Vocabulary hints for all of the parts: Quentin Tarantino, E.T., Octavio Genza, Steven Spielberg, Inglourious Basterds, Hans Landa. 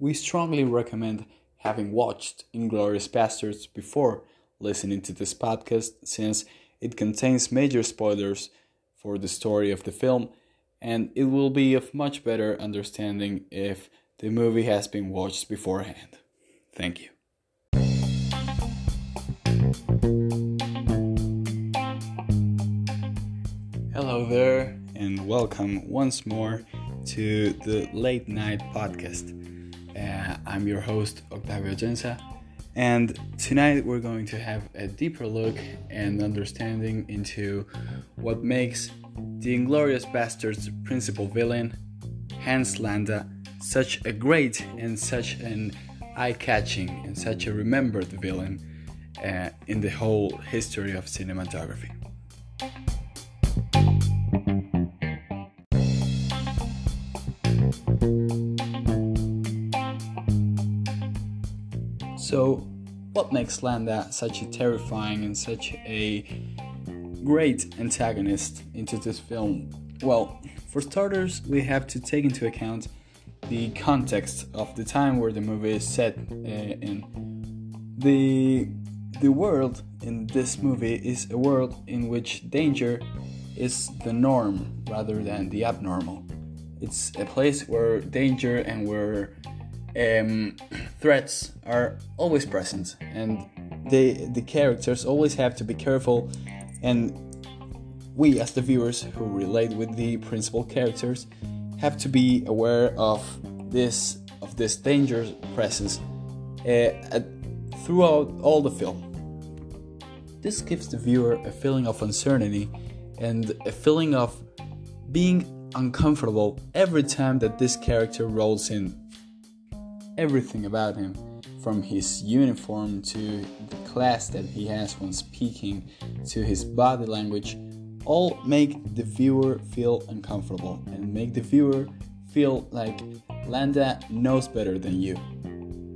we strongly recommend having watched Inglourious Basterds before listening to this podcast, since it contains major spoilers for the story of the film, and it will be of much better understanding if the movie has been watched beforehand. Thank you. Hello there, and welcome once more to the Late Night Podcast. I'm your host, Octavio Genza, and tonight we're going to have a deeper look and understanding into what makes the Inglourious Basterds principal villain, Hans Landa, such a great and such an eye-catching and such a remembered villain in the whole history of cinematography. So, what makes Landa such a terrifying and such a great antagonist into this film? Well, for starters, we have to take into account the context of the time where the movie is set in. The world in this movie is a world in which danger is the norm rather than the abnormal. It's a place where danger and where threats are always present, and the characters always have to be careful, and we as the viewers who relate with the principal characters have to be aware of this danger presence throughout all the film. This gives the viewer a feeling of uncertainty and a feeling of being uncomfortable every time that this character rolls in. Everything about him, from his uniform to the class that he has when speaking to his body language, all make the viewer feel uncomfortable and make the viewer feel like Landa knows better than you,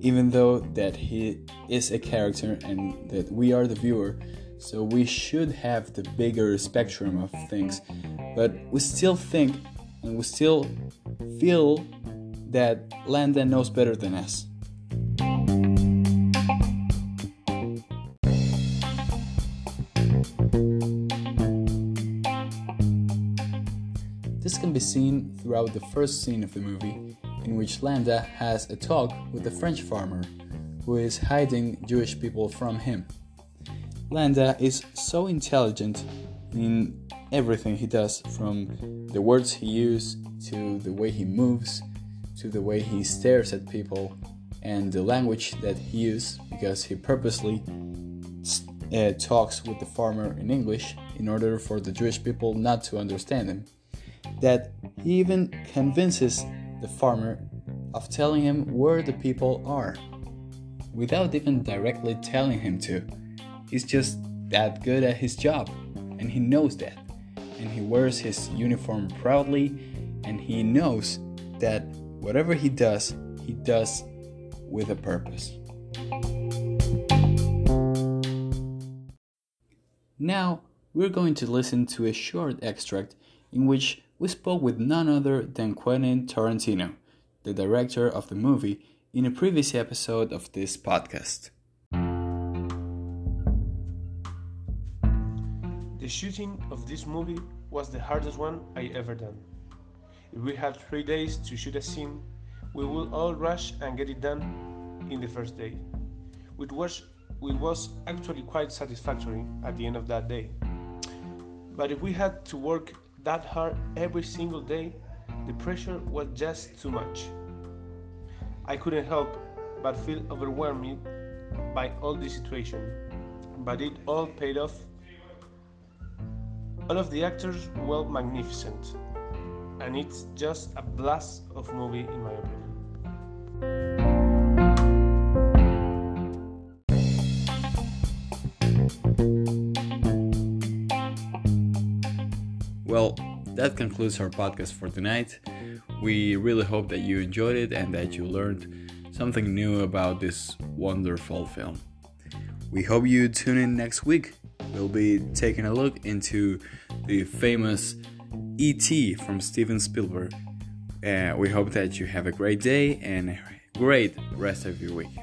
even though that he is a character and that we are the viewer, so we should have the bigger spectrum of things, but we still think and we still feel that Landa knows better than us. This can be seen throughout the first scene of the movie, in which Landa has a talk with a French farmer who is hiding Jewish people from him. Landa is so intelligent in everything he does, from the words he uses to the way he moves, to the way he stares at people and the language that he uses, because he purposely talks with the farmer in English in order for the Jewish people not to understand him, that he even convinces the farmer of telling him where the people are without even directly telling him to. He's just that good at his job, and he knows that, and he wears his uniform proudly, and he knows that whatever he does with a purpose. Now, we're going to listen to a short extract in which we spoke with none other than Quentin Tarantino, the director of the movie, in a previous episode of this podcast. The shooting of this movie was the hardest one I ever done. If we had 3 days to shoot a scene, we would all rush and get it done in the first day, which was actually quite satisfactory at the end of that day. But if we had to work that hard every single day, the pressure was just too much. I couldn't help but feel overwhelmed by all the situation, but it all paid off. All of the actors were magnificent, and it's just a blast of movie in my opinion. Well, that concludes our podcast for tonight. We really hope that you enjoyed it and that you learned something new about this wonderful film. We hope you tune in next week. We'll be taking a look into the famous E.T. from Steven Spielberg. We hope that you have a great day and Great rest of your week.